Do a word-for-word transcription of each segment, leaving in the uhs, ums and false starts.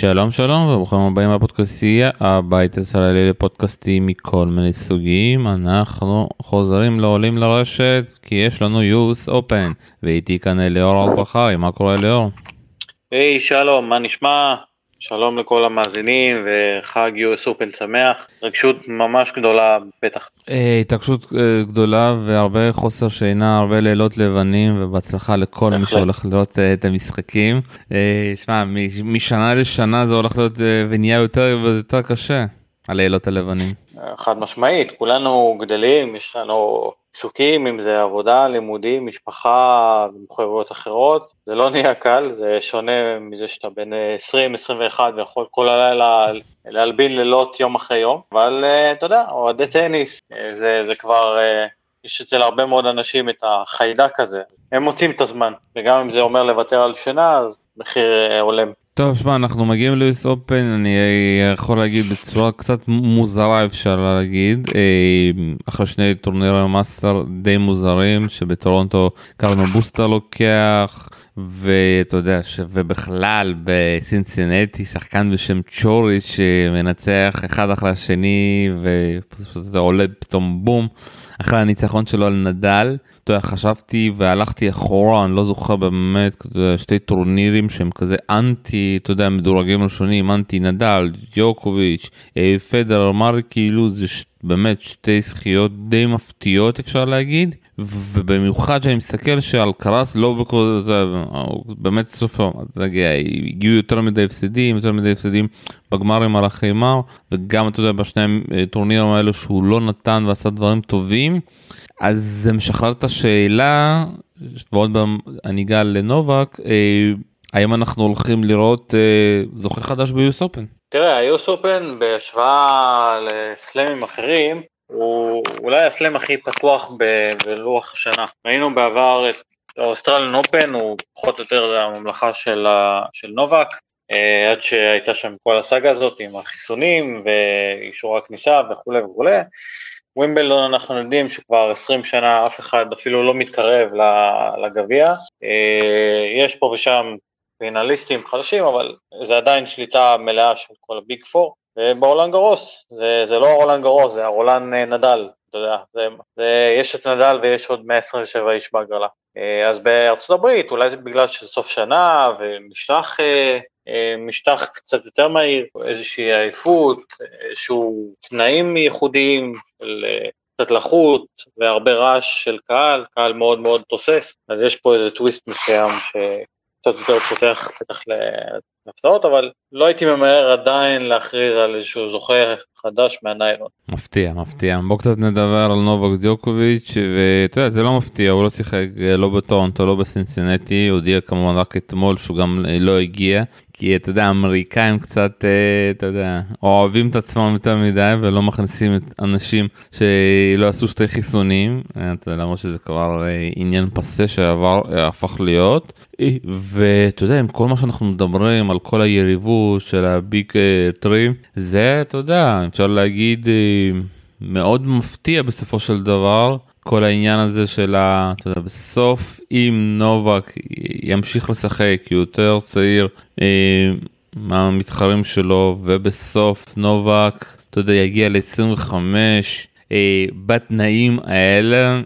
שלום שלום וברוכים הבאים לפודקאסטייה, הבית הישראלי לפודקאסטים מכל מיני סוגים. אנחנו חוזרים לעולים לרשת כי יש לנו יוס אופן, ואיתי כאן אליאור אלבחרי. מה קורה אליאור? היי, שלום, מה נשמע? שלום לכל המאזינים וחג יוס אופן שמח. התרגשות ממש גדולה בטח. התרגשות גדולה והרבה חוסר שינה, הרבה לילות לבנים, ובהצלחה לכל מי שהולך להיות את המשחקים. שמע, משנה לשנה זה הולך להיות ונהיה יותר ויותר קשה, הלילות הלבנים. חד משמעית, כולנו גדלים, יש לנו עיסוקים, אם זה עבודה, לימודים, משפחה ומחויבויות אחרות, זה לא נהיה קל, זה שונה מזה שאתה בין עשרים עשרים ואחת ויכול כל הלילה להלבין לילות יום אחרי יום, אבל אתה יודע, אוהדי טניס, זה, זה כבר, יש אצל הרבה מאוד אנשים את החיידק הזה, הם מוצאים את הזמן, וגם אם זה אומר לוותר על שינה, אז מחיר עולם. טוב, שמה, אנחנו מגיעים ליוס אופן, אני יכול להגיד בצורה קצת מוזרה אפשר להגיד, אחרי שני טורנירי מאסטר די מוזרים, שבטורונטו קרנו בוסטר לוקח, ואתה יודע, ובכלל בסינסינטי שחקן בשם צ'ורי שמנצח אחד אחרי השני, ועולה פתאום בום, אחרי הניצחון שלו על נדל, אתה יודע, חשבתי והלכתי אחורה, אני לא זוכר באמת, שתי טורנירים שהם כזה אנטי, אתה יודע, מדורגים ראשונים, אנטי נדל, דיוקוביץ', פדר, מרקי, לוז, זה באמת שתי זכיות די מפתיעות אפשר להגיד, ובמיוחד שאני מסתכל שאלקרס לא בכל זה, באמת סופו, הגיעו יותר מדי הפסדים, יותר מדי הפסדים בגמרים על החימר, וגם אתה יודע בשני הטורנירים האלו שהוא לא נתן ועשה דברים טובים, אז זה משחרר את השאלה, ועוד בהנהיגה לנובק, האם אנחנו הולכים לראות זוכה חדש ביוס אופן? תראה, היוס אופן בהשוואה לסלמים אחרים, הוא אולי הסלם הכי פתוח בלוח השנה. ראינו בעבר את האוסטרליאן אופן, הוא פחות או יותר זה הממלכה של, ה... של נובק, עד שהייתה שם כל הסאגה הזאת עם החיסונים ואישור הכניסה וכו' וכו'. ווימבלדון אנחנו יודעים שכבר עשרים שנה אף אחד אפילו לא מתקרב לגביע, יש פה ושם פינליסטים חדשים, אבל זה עדיין שליטה מלאה של כל הביג פור, ובאולנד גרוס, זה, זה לא רולנד גרוס, זה הרולנד נדל, אתה יודע, זה, זה, יש את נדל ויש עוד מאה עשרים ושבע איש בהגרלה, אז בארצות הברית, אולי זה בגלל שזה סוף שנה, ומשטח משטח קצת יותר מהיר, איזושהי עייפות, איזשהו תנאים ייחודיים, קצת לחות, והרבה רעש של קהל, קהל מאוד מאוד תוסס, אז יש פה איזה טוויסט מסוים ש... קצת יותר פותח פתח להפתעות, אבל לא הייתי ממהר עדיין להכריז על איזשהו זוכה חדש מהניילון. מפתיע, מפתיע. בוא קצת נדבר על נובק דיוקוביץ', ואתה יודע, זה לא מפתיע, הוא לא שיחק לא בטורונטו, לא בסינסינטי, הודיע כמובן רק אתמול שהוא גם לא הגיע, כי אתה יודע, האמריקאים קצת, אתה יודע, אוהבים את עצמם יותר מדי, ולא מכניסים את אנשים שלא עשו שתי חיסונים, אתה יודע, למרות שזה כבר עניין פסה שהפך להיות, ואתה יודע, עם כל מה שאנחנו מדברים על כל היריבות של הביג טרים, זה, אתה יודע, אפשר להגיד, מאוד מפתיע בסופו של דבר, כל העניין הזה של ה... אתה יודע, בסוף אם נובק ימשיך לשחק יותר צעיר מהמתחרים שלו, ובסוף נובק, אתה יודע, יגיע ל-עשרים וחמש בתנאים האלה,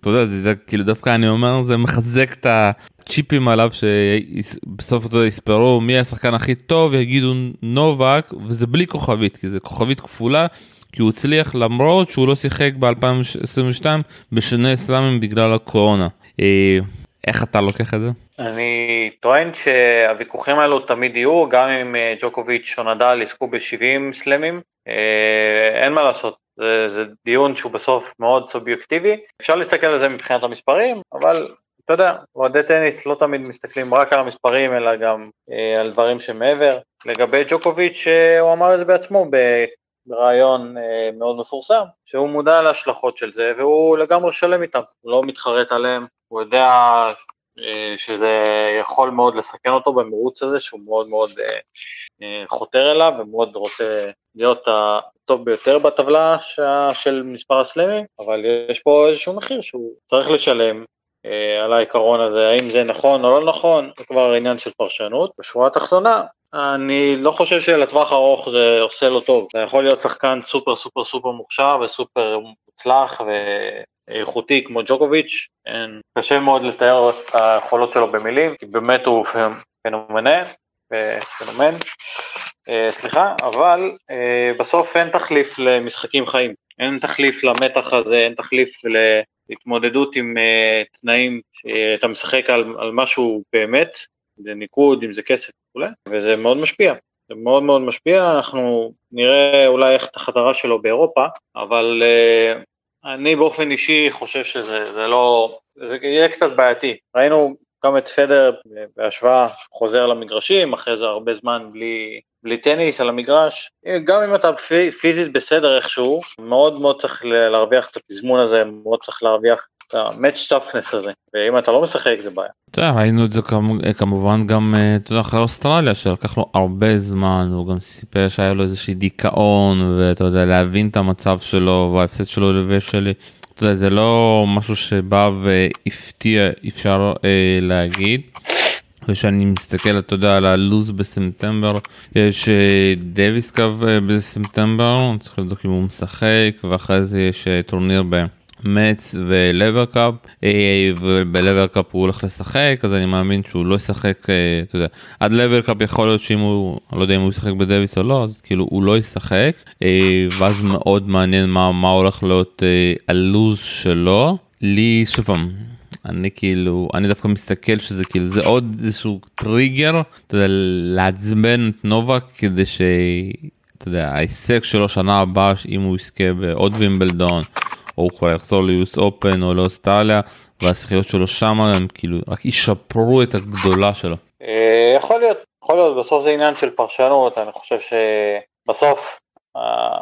אתה יודע, זה כאילו דווקא אני אומר, זה מחזק את ה... צ'יפים עליו שבסוף אתה יספרו מי השחקן הכי טוב, יגידו נובק, וזה בלי כוכבית, כי זה כוכבית כפולה, כי הוא הצליח למרות שהוא לא שיחק ב-אלפיים עשרים ושתיים בשני אסלאמים בגלל הקורונה. איך אתה לוקח את זה? אני טוען שהוויכוחים האלו תמיד יהיו, גם אם ג'וקוביץ' או נדל יזכו ב-שבעים סלמים, אין מה לעשות. זה, זה דיון שהוא בסוף מאוד סובייקטיבי, אפשר להסתכל על זה מבחינת המספרים, אבל... אתה יודע, אוהדי טניס לא תמיד מסתכלים רק על המספרים, אלא גם אה, על דברים שמעבר. לגבי ג'וקוביץ', אה, הוא אמר את זה בעצמו ברעיון אה, מאוד מפורסם, שהוא מודע להשלכות של זה, והוא לגמרי שלם איתם, הוא לא מתחרט עליהם, הוא יודע אה, שזה יכול מאוד לסכן אותו במרוץ הזה, שהוא מאוד מאוד אה, אה, חותר אליו, ומאוד רוצה להיות ה... טוב ביותר בטבלה ש... של מספר הסלמים, אבל יש פה איזשהו מחיר שהוא צריך לשלם, על העיקרון הזה, האם זה נכון או לא נכון, זה כבר עניין של פרשנות. בשורה התחתונה, אני לא חושב שלטווח ארוך זה עושה לו טוב. זה יכול להיות שחקן סופר סופר סופר מוכשר וסופר מוצלח ואיכותי כמו ג'וקוביץ', קשה מאוד לתאר את היכולות שלו במילים, כי באמת הוא פנומנל, פנומן, סליחה, אבל בסוף אין תחליף למשחקים חיים, אין תחליף למתח הזה, אין תחליף להתמודדות עם תנאים שאתה משחק על, על משהו באמת, זה ניקוד, אם זה כסף וכולי, וזה מאוד משפיע, זה מאוד מאוד משפיע, אנחנו נראה אולי איך את החדרה שלו באירופה, אבל אה, אני באופן אישי חושב שזה זה לא, זה יהיה קצת בעייתי, ראינו גם את פדר בהשוואה חוזר למגרשים, אחרי זה הרבה זמן בלי, בלי טניס על המגרש, גם אם אתה פיזית בסדר איכשהו, מאוד מאוד צריך להרוויח את התזמון הזה, מאוד צריך להרוויח, המאץ' טאפנס הזה, ואם אתה לא משחק זה בעיה. אתה יודע, ראינו את זה כמובן גם, אתה יודע, אחרי אוסטרליה, שלקח לו הרבה זמן, הוא גם סיפר שהיה לו איזושהי דיכאון, ואתה יודע, להבין את המצב שלו, וההפסד שלו לבי שלי, אתה יודע, זה לא משהו שבא והפתיע, אפשר אה, להגיד, ושאני מסתכל, אתה יודע, על הלוז בספטמבר, יש דוויס קו בספטמבר, אני צריך לדעת אם הוא משחק, ואחרי זה יש טורניר ב... מץ ולבר קאפ, ובלבר קאפ הוא הולך לשחק, אז אני מאמין שהוא לא ישחק, אתה יודע, עד לבר קאפ יכול להיות שאם הוא, אני לא יודע אם הוא ישחק בדוויס או לא, אז כאילו הוא לא ישחק, ואז מאוד מעניין מה, מה הולך להיות הלוז שלו, לי שפעם, אני כאילו, אני דווקא מסתכל שזה כאילו, זה עוד איזשהו טריגר, אתה יודע, להצבן את נובה כדי ש... אתה יודע, ההישג שלו שנה הבאה, אם הוא יזכה בעוד וימבלדון, או הוא כבר יחזור ליוס אופן או לאוסטרליה, והזכיות שלו שם הם כאילו רק ישפרו את הגדולה שלו. יכול להיות, יכול להיות, בסוף זה עניין של פרשנות, אני חושב שבסוף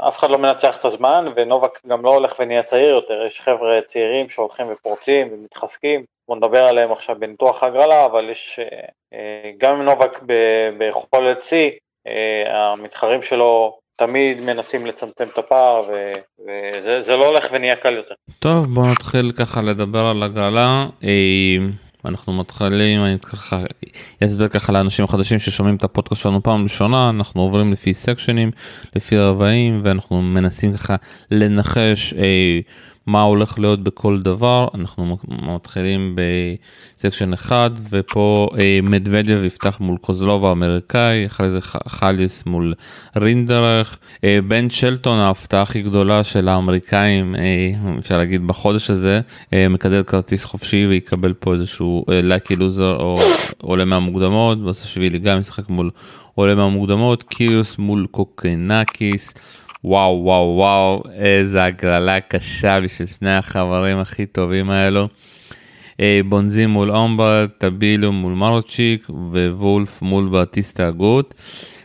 אף אחד לא מנצח את הזמן, ונובק גם לא הולך ונהיה צעיר יותר, יש חבר'ה צעירים שהולכים ופורצים ומתחזקים, בוא נדבר עליהם עכשיו בניתוח הגרלה, אבל יש גם נובק ביכולת C, המתחרים שלו, תמיד מנסים לצמצם את הפער, וזה לא הולך ונהיה קל יותר. טוב, בואו נתחיל ככה לדבר על הגרלה. אנחנו מתחילים, אני ככה, אסביר ככה לאנשים החדשים ששומעים את הפודקאסט שלנו פעם ראשונה, אנחנו עוברים לפי סקשנים, לפי רבעים, ואנחנו מנסים ככה לנחש מה הולך להיות בכל דבר. אנחנו מתחילים בסקשן אחד, ופה מדוודיו יפתח מול קוזלוב האמריקאי, אחרי זה חליס מול רינדרך, בן שלטון ההפתעה הכי גדולה של האמריקאים, אפשר להגיד בחודש הזה, מקדל כרטיס חופשי ויקבל פה איזשהו ליקי לוזר או עולה מהמוקדמות, בסשבילי גם משחק מול עולה מהמוקדמות, קיריוס מול קוקנקיס, וואו וואו וואו, איזה הגרלה קשה בשביל שני החברים הכי טובים האלו. בונזי מול אומבר, טבילו מול מרוצ'יק, ווולף מול באטיסטה הגות.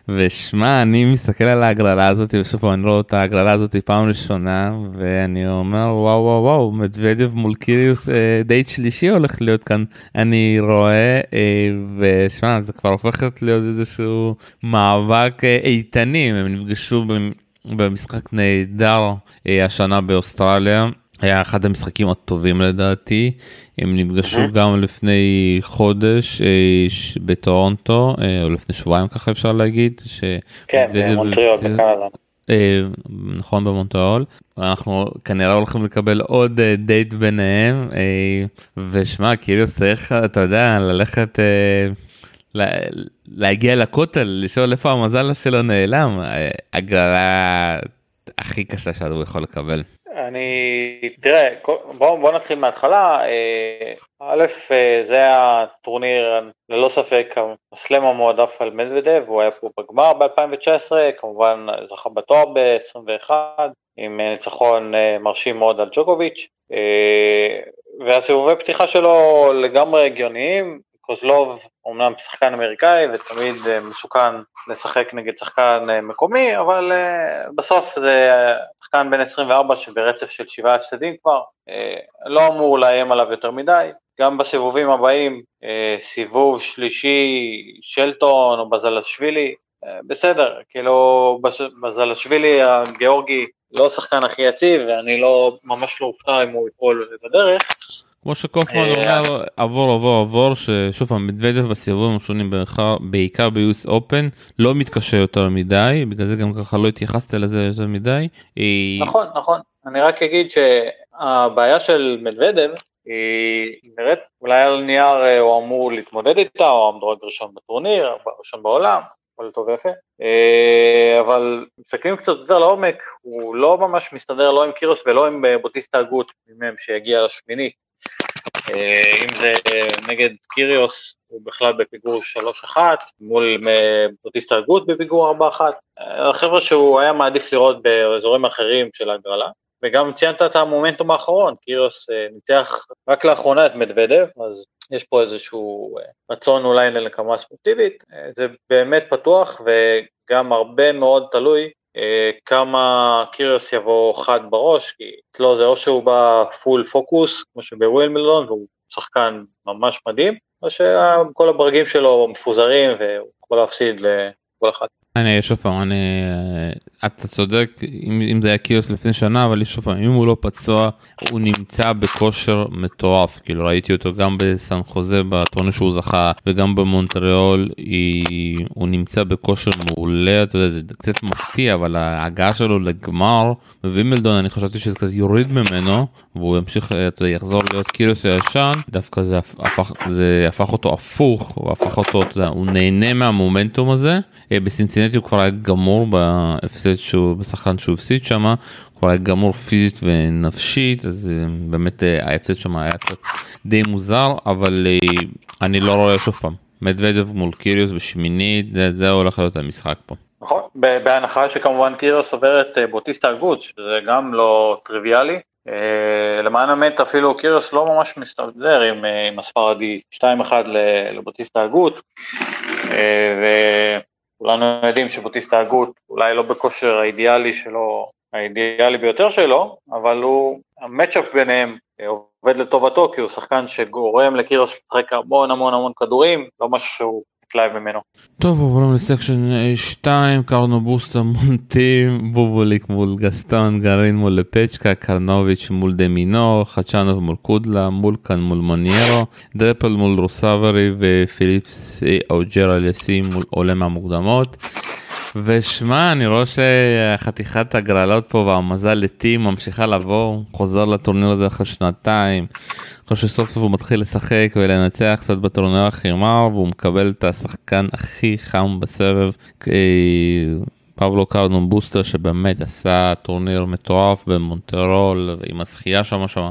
ושמע, אני מסתכל על ההגרלה הזאת, ושוב פעם אני רואה את ההגרלה הזאת פעם ראשונה, ואני אומר וואו וואו וואו, מדוודיו מול קיריוס דייט שלישי הולך להיות כאן, אני רואה, ושמע, זה כבר הופכת להיות איזשהו מאבק איתני, הם נפגשו במ... במשחק נהדר השנה באוסטרליה, היה אחד המשחקים הטובים לדעתי, הם נפגשו גם לפני חודש בטורונטו, או לפני שבועיים ככה אפשר להגיד, כן, במונטריאול בקנדה. נכון, במונטריאול, אנחנו כנראה הולכים לקבל עוד דייט ביניהם, ושמע, כאילו צריך, אתה יודע, ללכת... להגיע לכותל, לשאול איפה המזל שלו נעלם, הגרלה הכי קשה שהוא יכול לקבל. אני, תראה, בואו בוא נתחיל מההתחלה, א', זה הטורניר ללא ספק הסלם המועדף על מדוודיו, הוא היה פה בגמר ב-אלפיים תשע עשרה, כמובן זכה בתואר ב-עשרים ואחת, עם ניצחון מרשים מאוד על ג'וקוביץ', והסיבובי פתיחה שלו לגמרי הגיוניים, קוזלוב אומנם שחקן אמריקאי ותמיד מסוכן לשחק נגד שחקן מקומי, אבל בסוף זה שחקן בן עשרים וארבע שברצף של שבעה הפסדים כבר, לא אמור לאיים עליו יותר מדי, גם בסיבובים הבאים, סיבוב שלישי שלטון או בזלשווילי, בסדר, כאילו בזלשווילי הגיאורגי לא שחקן הכי יציב, ואני לא ממש לא הופתע אם הוא ייפול בדרך, כמו שקופמן אומר, עבור עבור עבור, ששוב המדוודף בסיבובים השונים בעיקר ביוס אופן, לא מתקשה יותר מדי, בגלל זה גם ככה לא התייחסת לזה יותר מדי. נכון, נכון, אני רק אגיד שהבעיה של מדוודף, היא נראית, אולי על נייר הוא אמור להתמודד איתה, או המדורג ראשון בטורניר, ראשון בעולם, אבל טוב יפה, אבל מסתכלים קצת יותר לעומק, הוא לא ממש מסתדר לא עם קירוס ולא עם בוטיסטה גוט, ממם שיגיע לשמיני, אם זה נגד קיריוס, הוא בכלל בפיגור שלוש אחת, מול בוטיסטה גוט בפיגור ארבע אחת, החבר'ה שהוא היה מעדיף לראות באזורים אחרים של הגרלה, וגם ציינת את המומנטום האחרון, קיריוס ניצח רק לאחרונה את מדוודב, אז יש פה איזשהו רצון אולי לנקמה ספורטיבית, זה באמת פתוח וגם הרבה מאוד תלוי כמה קיריוס יבוא חד בראש, כי לא זה או שהוא בא פול פוקוס, כמו שבווילמילדון, והוא שחקן ממש מדהים, או שכל הברגים שלו מפוזרים והוא יכול להפסיד לכל אחד. אני שוב פעם, אני, אתה צודק, אם, אם זה היה קיריוס לפני שנה, אבל שוב פעם, אם הוא לא פצוע, הוא נמצא בכושר מטורף, כאילו ראיתי אותו גם בסן חוזה, בטורניר שהוא זכה, וגם במונטריאול, היא, הוא נמצא בכושר מעולה, אתה יודע, זה קצת מפתיע, אבל ההגעה שלו לגמר, ווימלדון, אני חשבתי שזה קצת יוריד ממנו, והוא ימשיך, אתה יודע, יחזור להיות קיריוס הישן, דווקא זה הפך, זה הפך אותו הפוך, הוא הפך אותו, אתה יודע, הוא נהנה מהמומנטום הזה, בסינציאל, הוא כבר היה גמור בהפסד שהוא, בשחקן שהוא הפסיד שם, הוא כבר היה גמור פיזית ונפשית, אז באמת ההפסד שם היה קצת די מוזר, אבל אני לא רואה שוב פעם, מדוודב מול קיריוס בשמינית, זה הולך להיות המשחק פה. נכון, בהנחה שכמובן קיריוס עוברת בוטיסטה גוט, שזה גם לא טריוויאלי, למען האמת אפילו קיריוס לא ממש מסתדר עם הספרדי שתיים אחת לבוטיסטה גוט, ו... כולנו יודעים שבוטיסטה גוט, אולי לא בכושר האידיאלי שלו, האידיאלי ביותר שלו, אבל הוא, המאצ'אפ ביניהם עובד לטובתו, כי הוא שחקן שגורם לקירוס שחק המון המון המון כדורים, לא משהו שהוא קלייב ממנו. טוב, עוברים לסקשן שתיים, קרנו בוסטה מונטים, בובוליק מול גסטון, גרין מול לפצ'קה, קרנוביץ' מול דמינור, חצ'אנוב מול קודלה, מולקן מול מוניירו, דרפל מול רוסאברי ופיליפס אוג'רה לסי מול עולם המוקדמות. ושמע, אני רואה שחתיכת הגרלות פה והמזל לטים ממשיכה לבוא, חוזר לטורניר הזה אחרי שנתיים, אחרי שסוף סוף הוא מתחיל לשחק ולנצח קצת בטורניר החימר, והוא מקבל את השחקן הכי חם בסבב, פבלו קרנו בוסטה, שבאמת עשה טורניר מטורף במונטרול, עם השחייה שם שם,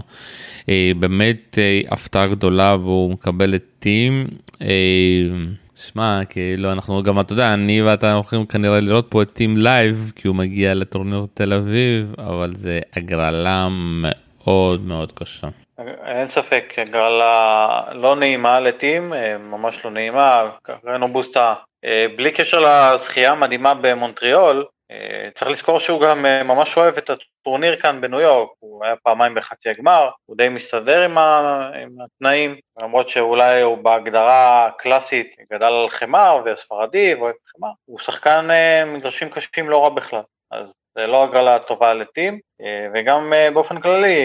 באמת הפתעה גדולה, והוא מקבל את טים, שמע, כאילו אנחנו גם, אתה יודע, אני ואתה הולכים כנראה לראות פה את טים לייב, כי הוא מגיע לטורניר תל אביב, אבל זה הגרלה מאוד מאוד קשה. אין ספק, הגרלה לא נעימה לטים, ממש לא נעימה, קרנו בוסטה, בלי קשר לזכייה המדהימה במונטריאול, צריך לזכור שהוא גם ממש אוהב את הטורניר כאן בניו יורק, הוא היה פעמיים בחצי הגמר, הוא די מסתדר עם התנאים, למרות שאולי הוא בהגדרה קלאסית, גדל על חמר וספרדי ואוהב חמר, הוא שחקן מגרשים קשים לא רע בכלל, אז זה לא הגרלה טובה לטים, וגם באופן כללי,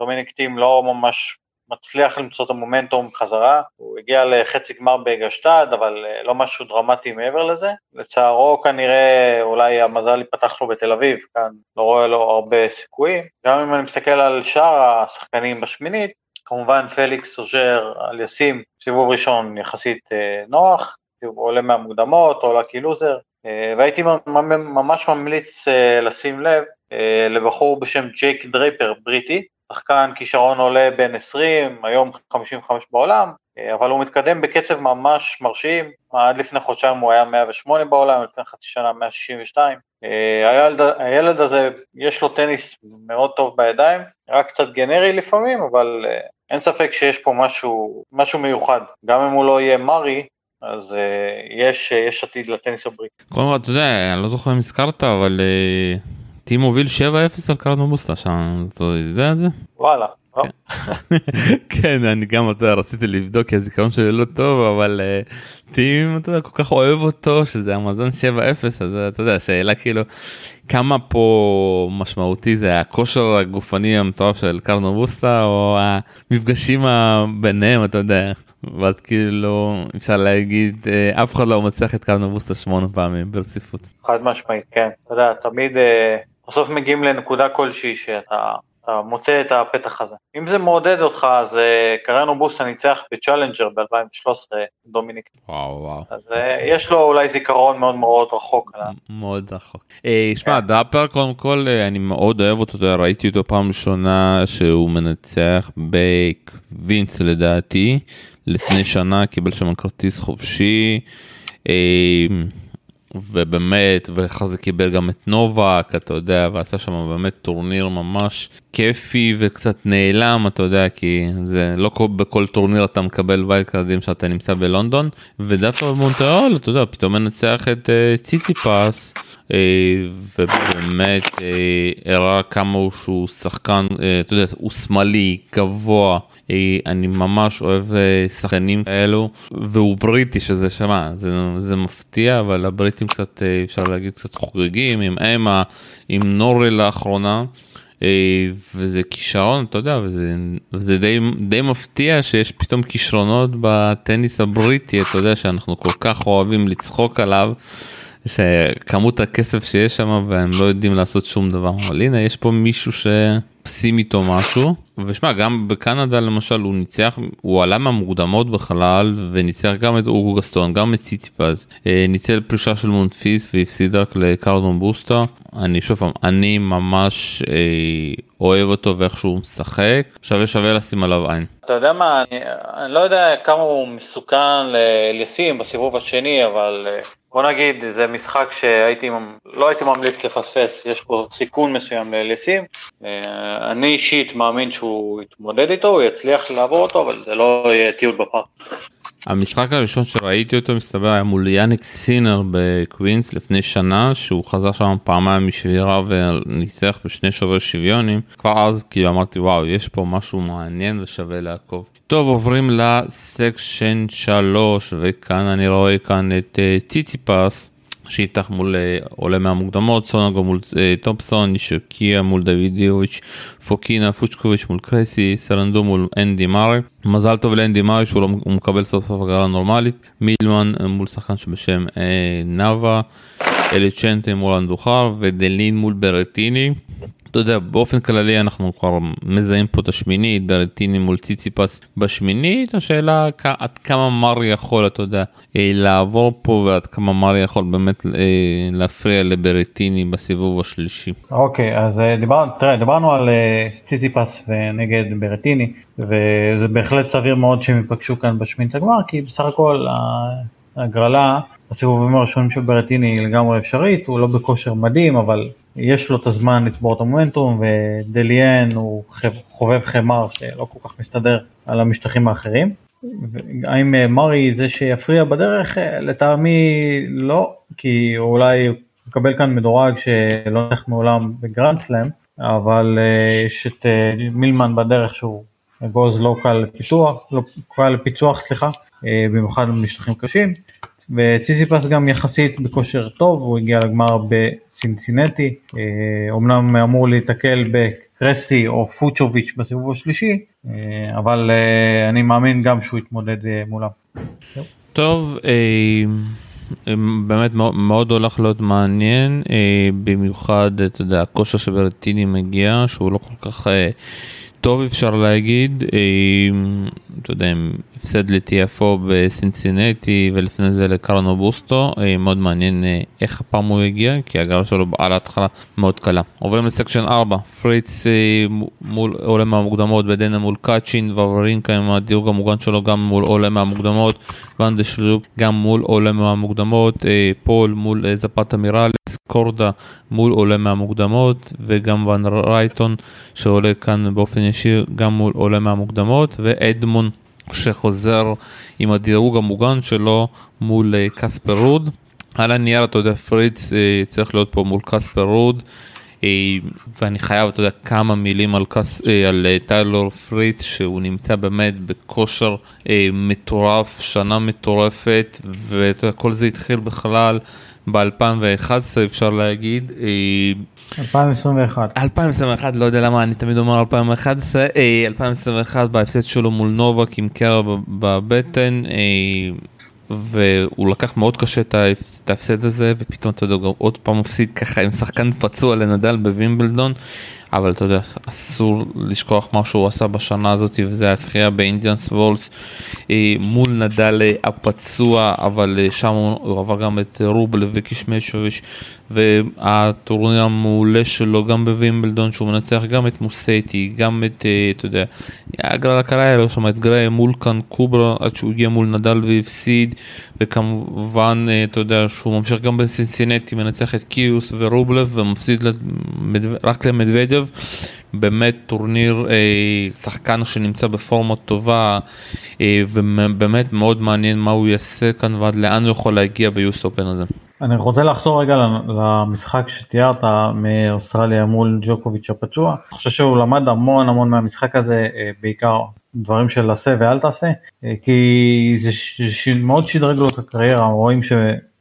דומיניק טים לא ממש מצליח למצוא את המומנטום חזרה, הוא הגיע לחצי גמר בגשתד, אבל לא משהו דרמטי מעבר לזה, לצערו כנראה אולי המזל ייפתח לו בתל אביב, כאן לא רואה לו הרבה סיכויים, גם אם אני מסתכל על שאר השחקנים בשמינית, כמובן פליקס אוג'ר על יסים, סיבוב ראשון יחסית נוח, סיבוב עולה מהמוקדמות, עולה כילוזר, והייתי ממש ממליץ לשים לב לבחור בשם ג'ייק דרייפר בריטי, שחקן כישרון עולה בין עשרים, היום חמישים וחמש בעולם, אבל הוא מתקדם בקצב ממש מרשים, עד לפני חודשיים הוא היה מאה ושמונה בעולם, לפני חצי שנה מאה שישים ושתיים, הילד, הילד הזה יש לו טניס מאוד טוב בידיים, רק קצת גנרי לפעמים, אבל אין ספק שיש פה משהו, משהו מיוחד, גם אם הוא לא יהיה מרי, אז יש, יש עתיד לטניס הבריטי. קודם כל, אתה יודע, אני לא זוכר אם הזכרת, אבל... טים מוביל שבע אפס על קרנו בוסטה, אתה יודע את זה? וואלה, כן, אני גם רציתי לבדוק כי הזיכרון שלי לא טוב, אבל טים כל כך אוהב אותו שזה המאזן שבע אפס, אז אתה יודע, השאלה כאילו כמה פה משמעותי זה הכושר הגופני המטורף של קרנו בוסטה או המפגשים ביניהם, אתה יודע, ואז כאילו אפשר להגיד אף אחד לא מצליח את קרנו בוסטה שמונה פעמים ברציפות. חד משמעית, כן, אתה יודע, תמיד בסוף מגיעים לנקודה כלשהי שאתה אתה מוצא את הפתח הזה. אם זה מעודד אותך, אז קרנו בוסטה ניצח בצ'לנג'ר ב-אלפיים ושלוש עשרה, דומיניק. וואו, וואו. אז יש לו אולי זיכרון מאוד מאוד רחוק. מאוד רחוק. שמע, דאפר, קודם כל, אני מאוד אוהב אותו, ראיתי אותו פעם ראשונה שהוא מנצח בקווינס לדעתי, לפני שנה, קיבל שם כרטיס חופשי, ובאמת, ואחר זה קיבל גם את נובק, אתה יודע, ועשה שם באמת טורניר ממש כיפי וקצת נעלם, אתה יודע, כי זה לא בכל טורניר אתה מקבל וייד קרדים שאתה נמצא בלונדון, ודווקא במונטריאול, אתה יודע, פתאום נצח את uh, ציציפס, uh, ובאמת uh, הראה כמה שהוא שחקן, uh, אתה יודע, הוא שמאלי, גבוה, uh, אני ממש אוהב uh, שחקנים האלו, והוא בריטי שזה שמה, זה, זה מפתיע, אבל הבריטי קצת, אפשר להגיד, קצת חוגגים עם אמה, עם נורי לאחרונה, וזה כישרון, אתה יודע, וזה, וזה די, די מפתיע שיש פתאום כישרונות בטניס הבריטי, אתה יודע, שאנחנו כל כך אוהבים לצחוק עליו, שכמות הכסף שיש שם והם לא יודעים לעשות שום דבר, אבל הנה יש פה מישהו שפסים איתו משהו, ושמע גם בקנדה למשל הוא ניצח, הוא עלה מהמוקדמות בחלל וניצח גם את אוגו גסטון, גם את ציציפס, ניצל פרישה של מונטפיס והפסיד רק לקרנו בוסטה. אני שוב, אני ממש אוהב אותו ואיך שהוא משחק, שווה שווה לשים עליו עין. אתה יודע מה, אני, אני לא יודע כמה הוא מסוכן לשים בסיבוב השני, אבל בוא נגיד, זה משחק שהייתי, לא הייתי ממליץ לפספס, יש פה סיכון מסוים ללסים, אני אישית מאמין שהוא יתמודד איתו, הוא יצליח לעבור אותו, אבל זה לא יהיה טיול בפארק. המשחק הראשון שראיתי אותו מסתבר היה מול יאניק סינר בקווינס לפני שנה, שהוא חזר שם פעמיים משבירה וניצח בשני שובר שוויונים, כבר אז כאילו אמרתי וואו, יש פה משהו מעניין ושווה לעקוב. טוב, עוברים לסקשן שלוש, וכאן אני רואה כאן את ציציפס שיפתח מול עולה מהמוקדמות, סונגו מול טופסון, שוקיה מול דוידיוביץ', פוקינה, פוצ'קוביץ' מול קרסי, סרנדו מול אנדי מארי. מזל טוב לאנדי מארי שהוא לא מקבל סוף סוף הגרלה נורמלית, מילמן מול שחקן שבשם נאווה, אלצ'נטה מול אנדוחר ודלין מול ברטיני. אתה יודע, באופן כללי אנחנו כבר מזהים פה את השמינית, ברטיני מול ציציפס בשמינית, השאלה עד כמה מארי יכול, אתה יודע, לעבור פה, ועד כמה מארי יכול באמת להפריע לברטיני בסיבוב השלישי. אוקיי, אז דיבר, תראה, דיברנו על ציציפס ונגד ברטיני, וזה בהחלט סביר מאוד שהם יפגשו כאן בשמינית הגמר, כי בסך הכל הגרלה, הסיבובים הראשונים של ברטיני לגמרי אפשרית, הוא לא בכושר מדהים, אבל יש לו את הזמן לצבור את המומנטום, ודליין הוא חובב חמר שלא כל כך מסתדר על המשטחים האחרים. האם מארי זה שיפריע בדרך? לטעמי לא, כי אולי הוא מקבל כאן מדורג שלא נלך מעולם בגרנדסלאם, אבל יש את מילמן בדרך שהוא גוז לא קל לפיצוח, לא קל לפיצוח, סליחה, במיוחד במשטחים קשים. וציציפס גם יחסית בכושר טוב, הוא הגיע לגמר בסינסינטי, אומנם אמור להתקל בקרסי או פוצ'וביץ' בסיבוב השלישי, אבל אני מאמין גם שהוא יתמודד מולם. טוב, באמת מאוד הולך להיות מעניין, במיוחד, אתה יודע, הכושר שברטיני מגיע, שהוא לא כל כך טוב אפשר להגיד, אתה יודע, אם הפסד לטיאפו בסינסינטי ולפני זה לקרנו בוסטה, מאוד מעניין איך הפעם הוא הגיע, כי הגרלה שלו על ההתחלה מאוד קלה. עוברים לסקשן ארבע, פריץ מול עולה מהמוקדמות, בדנה מול קאצ'ין, וברינקה עם הדירוג המוגן שלו גם מול עולה מהמוקדמות, ונדשלוק גם מול עולה מהמוקדמות, פול מול זפת אמירלס, קורדה מול עולה מהמוקדמות, וגם ון רייטון שעולה כאן באופן ישיר גם מול עולה מהמוקדמות, ואדמון שחוזר עם הדירוג המוגן שלו מול קספר רוד. על הנייר, אתה יודע, פריץ צריך להיות פה מול קספר רוד, ואני חייב, אתה יודע, כמה מילים על, קס, על טיילור פריץ, שהוא נמצא באמת בכושר מטורף, שנה מטורפת, וכל זה התחיל בכלל ב-אלפיים ואחת עשרה, אפשר להגיד. אלפיים עשרים ואחת. אלפיים עשרים ואחת, לא יודע למה, אני תמיד אומר אלפיים ואחת עשרה. אלפיים עשרים ואחת, בהפסד שלו מול נובק עם קרע בבטן, והוא לקח מאוד קשה את ההפסד הזה, ופתאום אתה יודע, עוד פעם מפסיד ככה עם שחקן פצוע לנדל בווימבלדון, אבל אתה יודע, אסור לשכוח מה שהוא עשה בשנה הזאת, וזה הזכייה באינדיאנס וולס, מול נדל הפצוע, אבל שם הוא עבר גם את רובל וקישמשוביץ', והטורניר המעולה שלו גם בווימבלדון, שהוא מנצח גם את מוסייטי, גם את, אתה יודע, הגרל הקריירה, לא שם, את גרל מול כאן קוברה, עד שהוא הגיע מול נדל והפסיד, וכמובן, אתה יודע, שהוא ממשיך גם בסינסינטי, מנצח את קיוס ורובלב, ומפסיד רק למדוודיו, באמת טורניר שחקן שנמצא בפורמה טובה, ובאמת מאוד מעניין מה הוא יעשה כאן ועד לאן הוא יכול להגיע ביוס אופן הזה. אני רוצה לחזור רגע למשחק שתיארת מאוסטרליה מול ג'וקוביץ' הפצוע. אני חושב שהוא למד המון המון מהמשחק הזה, בעיקר דברים של עשה ואל תעשה, כי זה מאוד שדרג לו את הקריירה, רואים ש...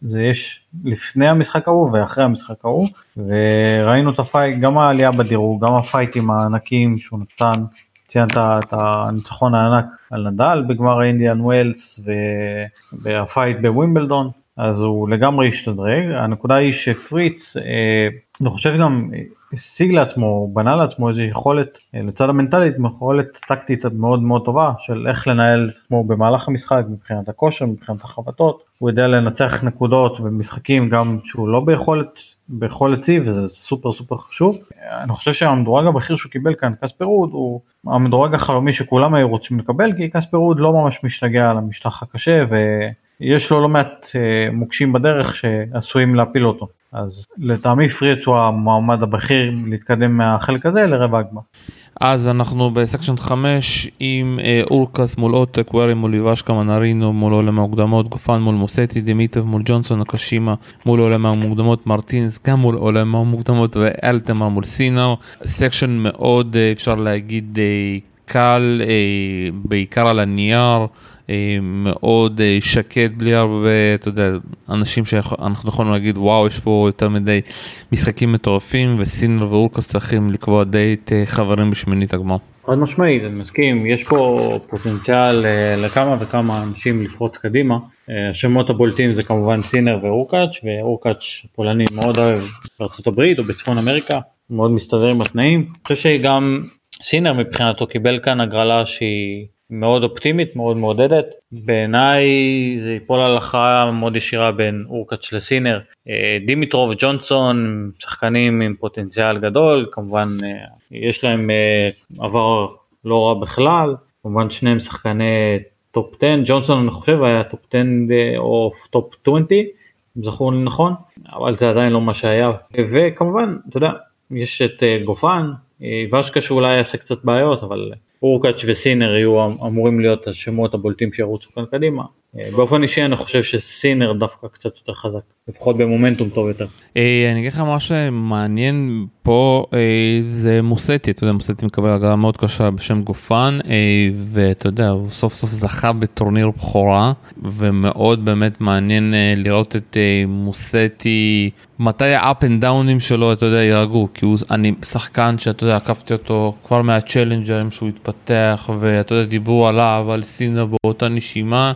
זה יש לפני המשחק ההוא ואחרי המשחק ההוא, וראינו את הפייט, גם העלייה בדירוג, גם הפייטים הענקים שהוא נתן, ציינת את הניצחון הענק על נדל בגמר אינדיאן ווילס, והפייט בווימבלדון, אז הוא לגמרי השתדרג. הנקודה היא שפריץ, אני חושב גם השיג לעצמו, בנה לעצמו איזו יכולת, לצד המנטלית, יכולת טקטית מאוד מאוד טובה, של איך לנהל עצמו במהלך המשחק, מבחינת הכושר, מבחינת החבטות, הוא יודע לנצח נקודות ומשחקים גם שהוא לא ביכולת, ביכולת צי, וזה סופר סופר חשוב. אני חושב שהמדורג הבכיר שהוא קיבל כאן, קספר רוד, הוא המדורג החלומי שכולם היו רוצים לקבל, כי קספר רוד לא ממש משתגע על המשטח הקשה, ויש לו לא מעט מוקשים בדרך שעשויים להפיל אותו. אז לטעמי פריץ הוא המעמד הבכיר להתקדם מהחלק הזה לרבע הגמר. אז אנחנו בסקשן חמש עם אורקס מול אוטק, ורי מול יבשקה, מנרינו מול עולם המוקדמות, גופן מול מוסטי, דמיטב מול ג'ונסון, הקשימה מול עולם המוקדמות, מרטינס גם מול עולם המוקדמות, ואלטמה מול סינו. סקשן מאוד אפשר להגיד קל, בעיקר על הנייר, מאוד שקט, בלי הרבה, אתה יודע, אנשים שאנחנו יכולים להגיד, וואו, יש פה יותר מדי משחקים מטורפים, וסינר ואורקס צריכים לקבוע די את חברים בשמינית הגמר. עוד משמעית, אני מסכים, יש פה פוטנציאל לכמה וכמה אנשים לפרוץ קדימה, השמות הבולטים זה כמובן סינר ואורקאץ', ואורקאץ' פולני מאוד אוהב בארצות הברית או בצפון אמריקה, מאוד מסתדר עם התנאים. אני חושב שגם סינר מבחינתו קיבל כאן הגרלה שהיא מאוד אופטימית, מאוד מעודדת. בעיניי זה ייפול הלכה מאוד ישירה בין אורקאץ' לסינר. דימיטרוב, ג'ונסון, שחקנים עם פוטנציאל גדול, כמובן יש להם עבר לא רע בכלל, כמובן שניהם שחקני טופ עשר, ג'ונסון אני חושב היה טופ עשר או טופ עשרים, אם זכור לי נכון, אבל זה עדיין לא מה שהיה. וכמובן, אתה יודע, יש את גופן, יבשקה שאולי יעשה קצת בעיות, אבל אורקאץ' וסינר יהיו אמורים להיות השמות הבולטים שירוצו כאן קדימה. באופן אישי אני חושב שסינר דווקא קצת יותר חזק, לפחות במומנטום טוב יותר. אני אגיד לך מה שמעניין פה זה מוסטי, אתה יודע, מוסטי מקבל הגרלה מאוד קשה בשם גופן, ואתה יודע, הוא סוף סוף זכה בטורניר בחורה, ומאוד באמת מעניין לראות את מוסטי, מתי ה-up and down'ים שלו, אתה יודע, ירגעו, כי הוא שחקן שאתה יודע, עקפתי אותו כבר מהצ'לנג'רים שהוא התפתח, ואתה יודע, דיברו עליו, על סינר באותה נשימה,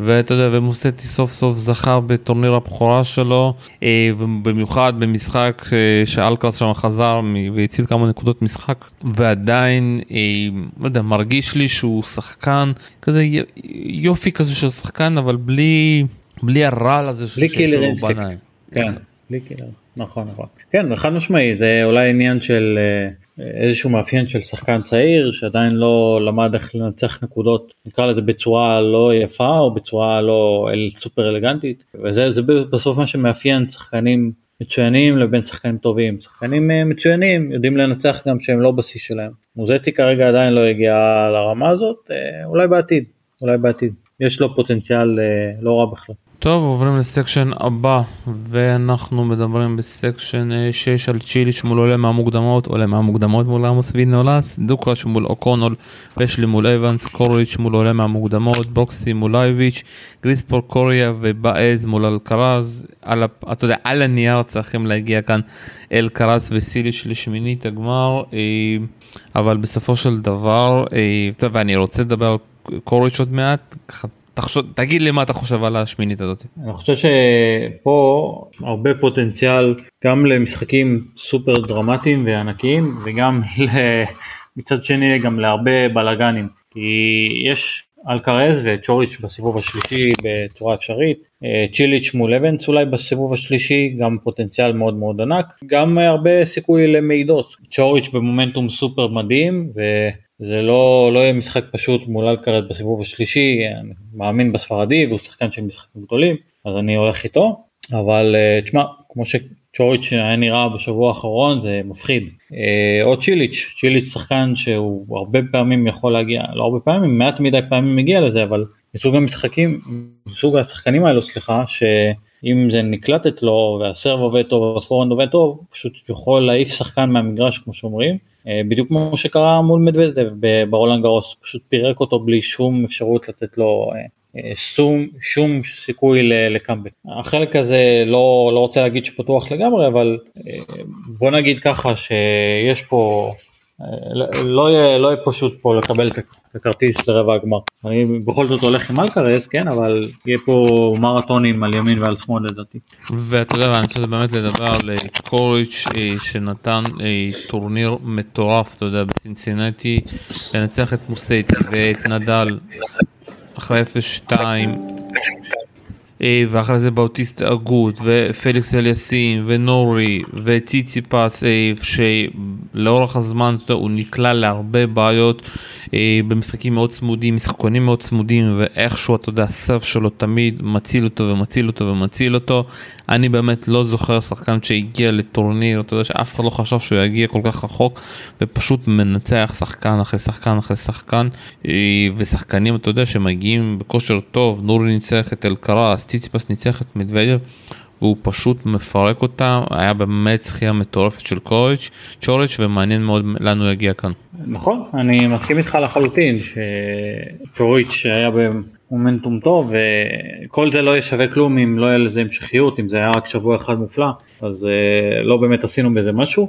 ואתה יודע, ומוסטי סוף סוף זכר בטורניר הבכורה שלו, במיוחד במשחק שאלקרס שם חזר והציל כמה נקודות משחק, ועדיין, לא יודע, מרגיש לי שהוא שחקן, כזה יופי כזה של שחקן, אבל בלי, בלי הרעל הזה של שהוא בניים. כן, בלי קילר, נכון, נכון. כן, אחד משמעי, זה אולי עניין של איזשהו מאפיין של שחקן צעיר שעדיין לא למד איך לנצח נקודות, נקרא לזה בצורה לא יפה או בצורה לא סופר אלגנטית, וזה זה בסוף מה שמאפיין שחקנים מצוינים לבין שחקנים טובים. שחקנים מצוינים יודעים לנצח גם שהם לא בשיא שלהם. מוזטי כרגע עדיין לא הגיע לרמה הזאת, אולי בעתיד, אולי בעתיד. יש לו פוטנציאל לא רע בכלל. טוב, עוברים לסקשן הבא, ואנחנו מדברים בסקשן שש על צ'יליץ' מול עולה מהמוקדמות, עולה מהמוקדמות מול רמוס וינולס, דוקראץ' מול אוקונול, פשלי מול אבנס, קוריץ' מול עולה מהמוקדמות, בוקסי מול אייביץ', גריספור קוריה ובאז מול אלקרז. על, אתה יודע, על הנייר צריכים להגיע כאן אלקרז וסיליץ' לשמינית הגמר, אבל בסופו של דבר, ואני רוצה לדבר על קוריץ' עוד מעט, ככה, תחשוב, תגיד לי מה אתה חושב על השמינית הזאת. אני חושב שפה הרבה פוטנציאל גם למשחקים סופר דרמטיים וענקיים, וגם מצד שני גם להרבה בלגנים, כי יש אלקרז וצ'וריץ' בסיבוב השלישי בצורה אפשרית, צ'יליץ' מול אבנס אולי בסיבוב השלישי, גם פוטנציאל מאוד מאוד ענק, גם הרבה סיכוי למעידות. צ'וריץ' במומנטום סופר מדהים, ו... זה לא, לא יהיה משחק פשוט מול אלקרז בסיבוב השלישי, אני מאמין בספרדי, והוא שחקן של משחקים גדולים, אז אני הולך איתו, אבל תשמע, כמו שצ'וריץ' היה נראה בשבוע האחרון, זה מפחיד. או צ'יליץ', צ'יליץ' שחקן שהוא הרבה פעמים יכול להגיע, לא הרבה פעמים, מעט מדי פעמים מגיע לזה, אבל מסוג המשחקים, מסוג השחקנים האלו, סליחה, שאם זה נקלטת לו, והסרב עובד טוב, והפורנד עובד טוב, פשוט יכול להעיף שחקן מהמגרש, כמו שאומרים, בדיוק כמו שקרה מול מדוודב ברולנד גארוס, פשוט פירק אותו בלי שום אפשרות לתת לו שום, שום סיכוי לקמבק. החלק הזה לא, לא רוצה להגיד שפתוח לגמרי, אבל בוא נגיד ככה שיש פה, לא יהיה, לא יהיה פשוט פה לקבל כרטיס לרבע הגמר. אני בכל זאת הולך עם אלקרז, כן, אבל יהיה פה מרתונים על ימין ועל שמאל לדעתי. ואתה יודע, אני חושב באמת לדבר על קוריץ' שנתן טורניר מטורף, אתה יודע, בצינסינטי, לנצח את מוסייטי ואת נדל אחרי אפס שתיים, ואחרי זה באוטיסט אגוד, ופליקס אליאסים, ונורי, וציציפס, שלאורך הזמן הוא נקלע להרבה בעיות, במשחקים מאוד צמודים, משחקונים מאוד צמודים, ואיכשהו, אתה יודע, הסף שלו תמיד מציל אותו ומציל אותו ומציל אותו. אני באמת לא זוכר שחקן שהגיע לטורניר, אתה יודע, שאף אחד לא חשב שהוא יגיע כל כך רחוק, ופשוט מנצח שחקן אחרי שחקן אחרי שחקן, ושחקנים, אתה יודע, שמגיעים בכושר טוב, נורי ניצח את אלקרז, ציציפס ניצח את מדוודב, והוא פשוט מפרק אותה, היה באמת שחייה מטורפת של קוריץ', צ'וריץ', ומעניין מאוד לנו יגיע כאן. נכון, אני מסכים איתך לחלוטין, שצ'וריץ' היה במומנטום טוב, וכל זה לא ישווה כלום אם לא היה לזה המשכיות, אם זה היה רק שבוע אחד מופלא, אז לא באמת עשינו בזה משהו,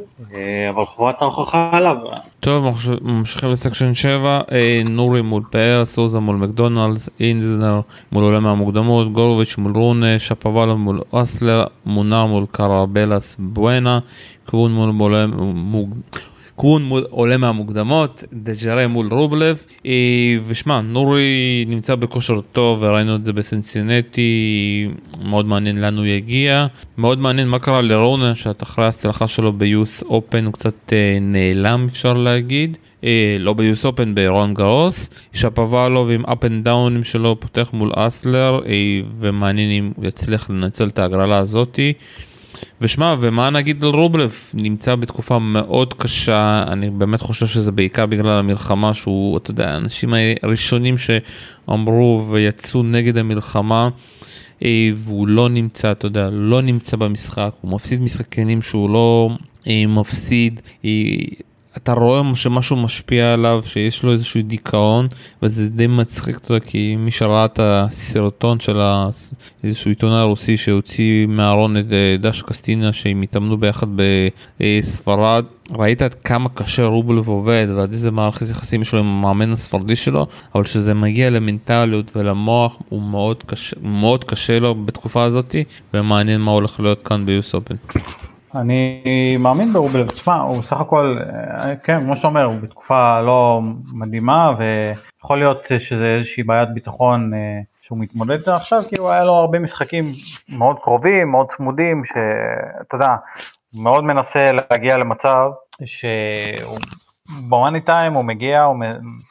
אבל חובת ההוכחה עליו. טוב, ממשיכים לסקשן שבע, נורי מול פאר, סוזה מול מקדונלדס, אינזנר מול עולם המוקדמות, גורוביץ' מול רונה, שפוואלוב מול אסלר, מונה מול קרבלס בואנה, קוון מול מולה מוג... קוון מול עולה מהמוקדמות, דג'רה מול רובלב, ושמע, נורי נמצא בכושר טוב, וראינו את זה בסנסינטי, מאוד מעניין לנו יגיע, מאוד מעניין מה קרה לרונה, שאת אחרי ההצלחה שלו ביוס אופן, הוא קצת נעלם אפשר להגיד, לא ביוס אופן, ברולאן גארוס, שפוואלוב עם אפ אנד דאונים שלו, פותח מול אסלר, ומעניין אם הוא יצליח לנצל את ההגרלה הזאתי, ושמע, ומה נגיד לרובלב? נמצא בתקופה מאוד קשה, אני באמת חושב שזה בעיקר בגלל המלחמה, שהוא, אתה יודע, האנשים הראשונים שאמרו ויצאו נגד המלחמה, והוא לא נמצא, אתה יודע, לא נמצא במשחק, הוא מפסיד משחקנים שהוא לא מפסיד, אתה רואה שמשהו משפיע עליו, שיש לו איזשהו דיכאון, וזה די מצחיק, אתה יודע, כי מי שראה את הסרטון של איזשהו עיתונאי הרוסי שהוציא מהארון את דש קסטינה, שהם התאמנו ביחד בספרד, ראית את כמה קשה רובלב עובד, ועד איזה מערכת יחסים יש לו עם המאמן הספרדי שלו, אבל שזה מגיע למנטליות ולמוח, הוא מאוד קשה, מאוד קשה לו בתקופה הזאת, ומעניין מה הולך להיות כאן ביוס אופן. אני מאמין ברובלב, תשמע, הוא סך הכל, כן, כמו שאתה אומר, הוא בתקופה לא מדהימה, ויכול להיות שזה איזושהי בעיית ביטחון שהוא מתמודד עכשיו, כי הוא היה לו הרבה משחקים מאוד קרובים, מאוד צמודים, שאתה יודע, הוא מאוד מנסה להגיע למצב, שהוא במאני טיים, הוא מגיע, הוא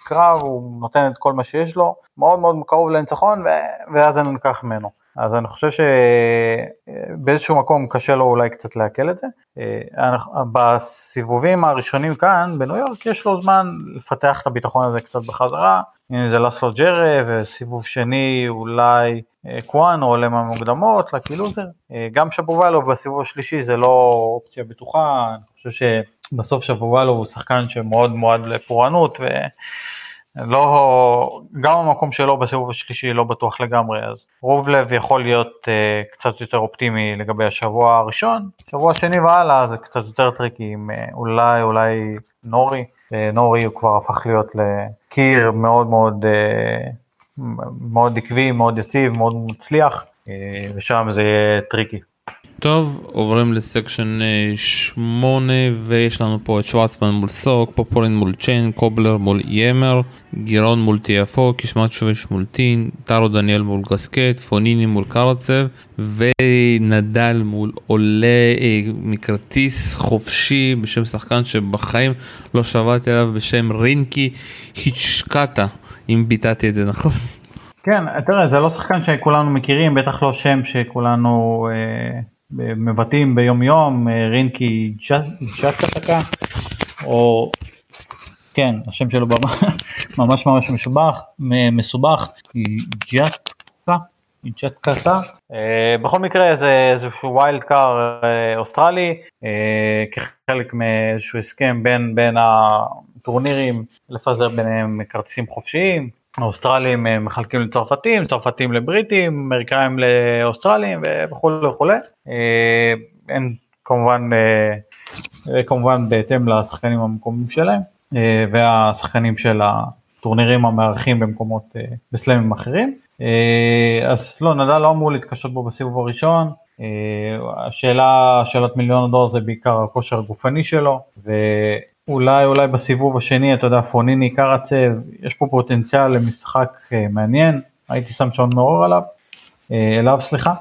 קרב, הוא נותן את כל מה שיש לו, מאוד מאוד קרוב לניצחון, ואז אני ניקח ממנו. אז אני חושב שבאיזשהו מקום קשה לו אולי קצת להקל את זה. בסיבובים הראשונים כאן בניו יורק יש לו זמן לפתח את הביטחון הזה קצת בחזרה, הנה זה לסלו ג'רה, וסיבוב שני אולי קואן, או עולה מהמוקדמות, לקילוזר, גם שבובלוב בסיבוב השלישי זה לא אופציה בטוחה, אני חושב שבסוף שבובלוב הוא שחקן שמאוד מועד לפורענות, ו... לא, גם המקום שלו בסיבוב השלישי לא בטוח לגמרי, אז רובלב יכול להיות אה, קצת יותר אופטימי לגבי השבוע הראשון, שבוע שני והלאה זה קצת יותר טריקי, אולי אולי נורי, אה, נורי הוא כבר הפך להיות לקיר מאוד מאוד, אה, מאוד עקבי, מאוד יציב, מאוד מצליח, אה, ושם זה יהיה טריקי. טוב, עוברים לסקשן שמונה, ויש לנו פה את שוואצמן מול סוק, פופולין מול צ'יין, קובלר מול ימר, גירון מול טייפו, קשמת שובש מול טין, טרו דניאל מול גסקט, פוניני מול קרצב, ונדל מול עולה מכרטיס חופשי בשם שחקן שבחיים לא שבעתי עליו בשם רינקי היצ'קאטה, אם ביטעתי את זה נכון. כן, תראה, זה לא שחקן שכולנו מכירים, בטח לא שם שכולנו... מבטאים ביום יום, רינקי ג'אטקה, או כן, השם שלו ממש ממש משובח, מסובך, ג'אטקה, ג'אטקה, בכל מקרה זה איזשהו ויילד קאר אוסטרלי, כחלק מאיזשהו הסכם בין בין הטורנירים, לפזר ביניהם כרטיסים חופשיים, האוסטרלים מחלקים לצרפתים, צרפתים לבריטים, אמריקאים לאוסטרלים וכולי וכולי. אין כמובן, כמובן בהתאם לשחקנים המקומיים שלהם, והשחקנים של הטורנירים המארחים במקומות בסלמים אחרים. אז לא, נדל לא אמור להתקשות בו בסיבוב הראשון. השאלה, שאלת מיליון הדולר זה בעיקר הכושר הגופני שלו, ו... אולי, אולי בסיבוב השני, אתה יודע, פוניני, קרצב, יש פה פוטנציאל למשחק מעניין, הייתי שם שעון מעורר עליו, אליו, סליחה,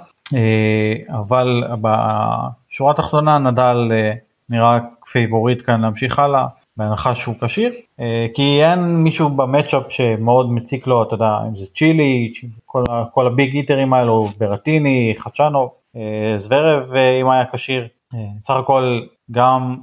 אבל בשורה התחתונה נדל נראה פייבורית כאן להמשיך הלאה, בהנחה שהוא קשיר, כי אין מישהו במצ'אפ שמאוד מציק לו, אתה יודע, אם זה צ'ילי, כל, כל הביג איטרים האלו, ברטיני, חצ'נוב, זוורב, אם היה קשיר, סך הכל גם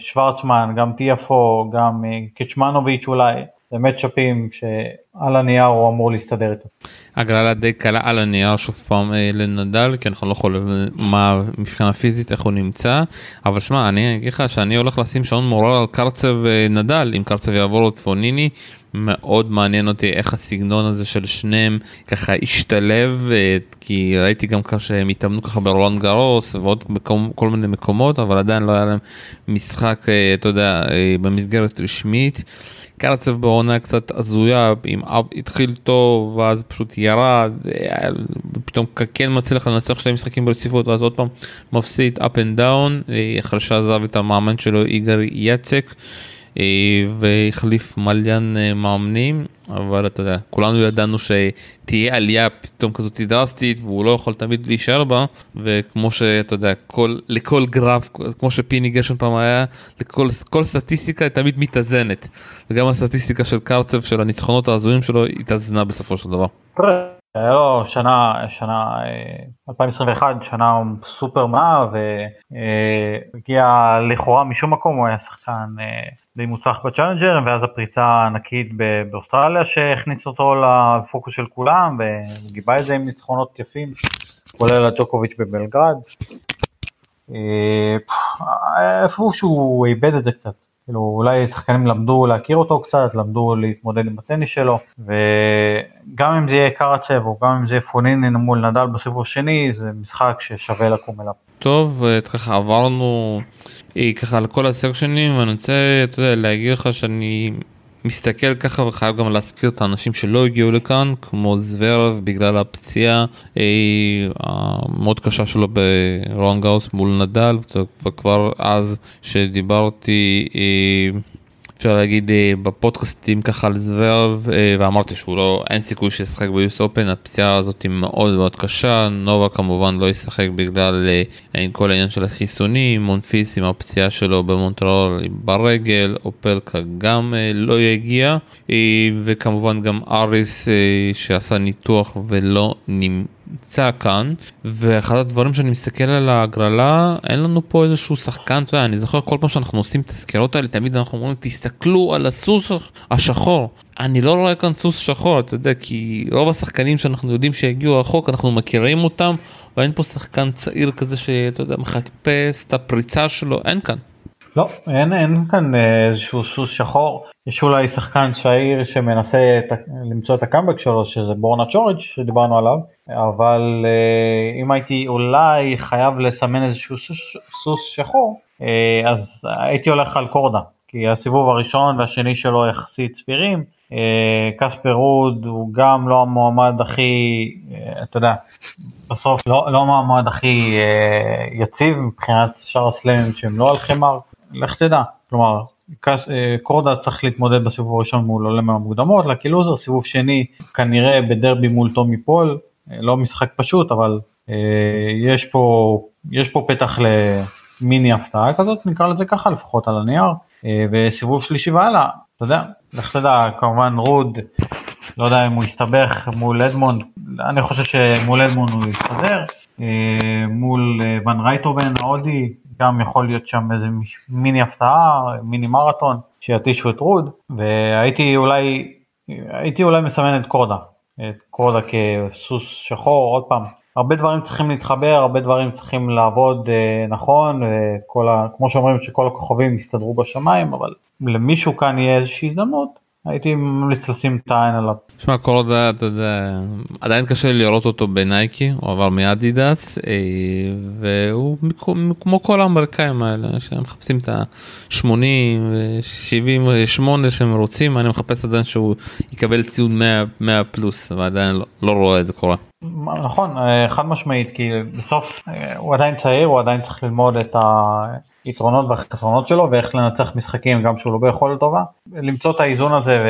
שוורצמן, גם טיאפו, גם קצ'מנוביץ' אולי, באמת שפים שעל הנייר הוא אמור להסתדר איתו. הגרלה די קלה על הנייר שוב פעם לנדל, כי אנחנו לא יכולים מה מבחינה פיזית איך הוא נמצא, אבל שמע, אני אגיד לך שאני הולך לשים שעון מורל על קרצב נדל, אם קרצב יעבור לו צפוניני, מאוד מעניין אותי איך הסגנון הזה של שניהם ככה השתלב, כי ראיתי גם ככה שהם התאמנו ככה ברולאן גארוס ועוד כל מיני מקומות, אבל עדיין לא היה להם משחק, אתה יודע, במסגרת רשמית. קרצב בעונה קצת עזויה, אם התחיל טוב ואז פשוט ירד, פתאום כן מצליח לנצח שתי משחקים ברציפות ואז עוד פעם מפסיד up and down, אחרי שעזב את המאמן שלו איגר יצק והחליף מליין מאמנים, אבל אתה יודע, כולנו ידענו שתהיה עלייה פתאום כזאת דרסטית, והוא לא יכול תמיד להישאר בה, וכמו שאתה יודע, כל, לכל גרף, כמו שפיני גרשון פעם היה, לכל, כל סטטיסטיקה היא תמיד מתאזנת, וגם הסטטיסטיקה של קרצב, של הניצחונות העזויים שלו, התאזנה בסופו של דבר. היה לו שנה, שנה אלפיים עשרים ואחת, שנה סופר מאה, והגיע לכאורה משום מקום, הוא היה שחקן די מוצלח בצ'אלנג'ר, ואז הפריצה הענקית באוסטרליה שהכניס אותו לפוקוס של כולם, וגיבה את זה עם ניצחונות יפים, כולל ג'וקוביץ' בבלגרד. איפה שהוא איבד את זה קצת, כאילו אולי שחקנים למדו להכיר אותו קצת, למדו להתמודד עם הטניס שלו, וגם אם זה יהיה קרצב או גם אם זה פוניני מול נדל בסיבוב שני, זה משחק ששווה לקום אליו. טוב, ככה עברנו ככה על כל הסקשנים, ואני רוצה, אתה יודע, להגיד לך שאני מסתכל ככה וחייב גם להזכיר את האנשים שלא הגיעו לכאן, כמו זוורב בגלל הפציעה המאוד קשה שלו ברולאן גארוס מול נדל, וכבר אז שדיברתי אפשר להגיד בפודקאסטים ככה על זוורב, ואמרתי שהוא לא, אין סיכוי שישחק ביוס אופן, הפציעה הזאת היא מאוד מאוד קשה, נובה כמובן לא ישחק בגלל כל העניין של החיסונים, מונפיס עם הפציעה שלו במונטריאול ברגל, אופלקה גם לא יגיע, וכמובן גם אריס שעשה ניתוח ולא נמצא. נמצא כאן, ואחד הדברים שאני מסתכל על ההגרלה, אין לנו פה איזשהו שחקן, אתה יודע, אני זוכר כל פעם שאנחנו עושים את הסקירות האלה, תמיד אנחנו אומרים, תסתכלו על הסוס השחור, אני לא רואה כאן סוס שחור, אתה יודע, כי רוב השחקנים שאנחנו יודעים שהגיעו רחוק, אנחנו מכירים אותם, ואין פה שחקן צעיר כזה שאתה יודע, מחפש את הפריצה שלו, אין כאן. לא, אין, אין כאן איזשהו סוס שחור, יש אולי שחקן צעיר שמנסה למצוא את הקאמבק שלו, שזה בורנה צ'ורג' שדיברנו עליו, אבל אם הייתי אולי חייב לסמן איזשהו סוס שחור, אז הייתי הולך על קורדה, כי הסיבוב הראשון והשני שלו יחסית סבירים, קספר רוד הוא גם לא המועמד הכי, אתה יודע, בסוף לא, לא המועמד הכי יציב מבחינת שאר הסלמים שהם לא על חמר, לך תדע, כלומר, קורדה צריך להתמודד בסיבוב הראשון מול עולם המוקדמות, לקילוזר, סיבוב שני כנראה בדרבי מול טומי פול, לא משחק פשוט, אבל אה, יש, פה, יש פה פתח למיני הפתעה כזאת, נקרא לזה ככה, לפחות על הנייר, אה, וסיבוב שלישי והלאה, אתה יודע, לך תדע, כמובן רוד, לא יודע אם הוא יסתבך מול אדמונד, אני חושב שמול אדמונד הוא יסתדר, אה, מול ון רייטובן, האודי, גם יכול להיות שם איזה מיני הפתעה, מיני מרתון, שיתישו את רוד, והייתי אולי, הייתי אולי מסמן את קורדה, את קורדה כסוס שחור, עוד פעם, הרבה דברים צריכים להתחבר, הרבה דברים צריכים לעבוד אה, נכון, ה, כמו שאומרים שכל הכוכבים יסתדרו בשמיים, אבל למישהו כאן יהיה איזושהי הזדמנות, הייתי ממליץ לשים את העין עליו. תשמע, קורדה, אתה יודע, עדיין קשה לראות אותו בנייקי, הוא עבר מאדידס, והוא כמו כל האמריקאים האלה, שהם מחפשים את ה-שמונים, שבעים ושמונה שהם רוצים, אני מחפש עדיין שהוא יקבל ציון מאה פלוס, ועדיין לא רואה את זה קורה. נכון, חד משמעית, כי בסוף הוא עדיין צעיר, הוא עדיין צריך ללמוד את ה... יתרונות והחסרונות שלו, ואיך לנצח משחקים גם שהוא לא ביכולת טובה. למצוא את האיזון הזה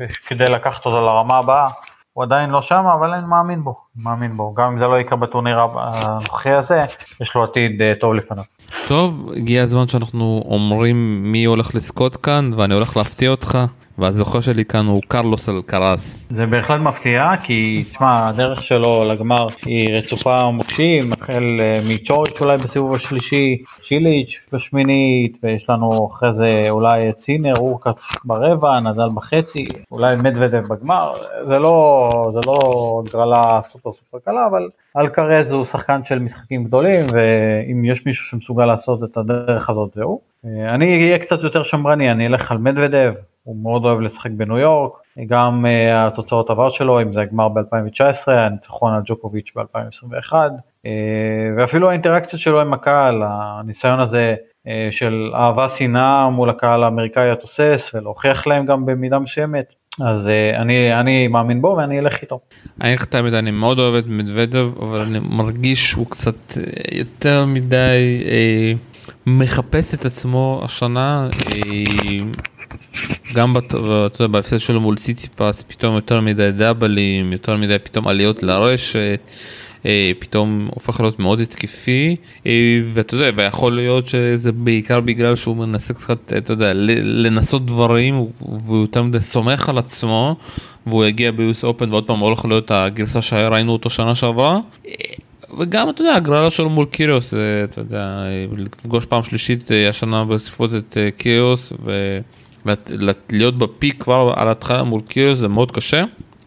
ו... כדי לקחת אותו לרמה הבאה, הוא עדיין לא שם, אבל אני מאמין בו, מאמין בו. גם אם זה לא יקרה בטורניר הנוכחי הזה, יש לו עתיד טוב לפניו. טוב, הגיע הזמן שאנחנו אומרים מי הולך לזכות כאן, ואני הולך להפתיע אותך, והזוכה שלי כאן הוא קרלוס אלקראז. זה בהחלט מפתיע, כי תשמע, הדרך שלו לגמר היא רצופה מוקשים, החל מצ'ורג' אולי בסיבוב השלישי, צ'יליץ' בשמינית, ויש לנו אחרי זה אולי צינר, אורקץ ברבע, נדל בחצי, אולי מדוודב בגמר, זה לא, זה לא גרלה סופר סופר קלה, אבל אלקראז הוא שחקן של משחקים גדולים, ואם יש מישהו שמסוגל לעשות את הדרך הזאת זהו. אני אהיה קצת יותר שמרני, אני אלך על מדוודב, הוא מאוד אוהב לשחק בניו יורק, גם uh, התוצאות עבר שלו, אם זה הגמר ב-אלפיים תשע עשרה, הניצחון על ג'וקוביץ' ב-אלפיים עשרים ואחת, uh, ואפילו האינטראקציות שלו עם הקהל, הניסיון הזה uh, של אהבה שנאה מול הקהל האמריקאי התוסס, ולהוכיח להם גם במידה מסוימת, אז uh, אני, אני מאמין בו ואני אלך איתו. אני חתמת, אני מאוד אוהב את מדוודב, אבל אני מרגיש שהוא קצת יותר מדי uh, מחפש את עצמו השנה, uh, גם בהפסד שלו מול ציציפס, פתאום יותר מדי דאבלים, יותר מדי פתאום עליות לרשת, פתאום הופך להיות מאוד התקיפי, ואתה יודע, ויכול להיות שזה בעיקר בגלל שהוא מנסה קצת, אתה יודע, לנסות דברים, והוא יותר מדי סומך על עצמו, והוא יגיע ביוס אופן, ועוד פעם הולך להיות הגרסה שראינו אותו שנה שעברה, וגם, אתה יודע, הגרלה שלו מול קיריוס, אתה יודע, לפגוש פעם שלישית השנה בספות את קיריוס, ו... להיות בפיק כבר על התחלה מול קיריוס זה מאוד קשה,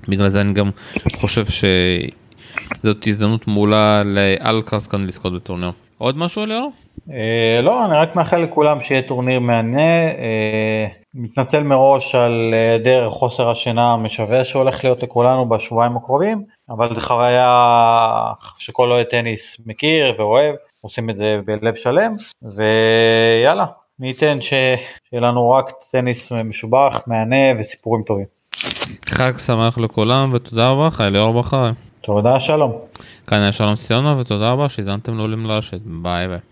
בגלל זה אני גם חושב שזאת הזדמנות מעולה לאלקראז כאן לזכות בטורניר. עוד משהו אליהו? לא, אני רק מאחל לכולם שיהיה טורניר מענה, מתנצל מראש על דרך חוסר השינה המשווה שהולך להיות לכולנו בשבועיים הקרובים, אבל זו חוויה שכל אוהד טניס מכיר ואוהב, עושים את זה בלב שלם, ויאללה. ניתן שיהיה לנו רק טניס משובח, מענה וסיפורים טובים. חג שמח לכולם ותודה רבה, חיילי אור בחיים. תודה, שלום. כאן היה שלום סיונה ותודה רבה שהזמנתם לעולים לרשת, ביי ביי.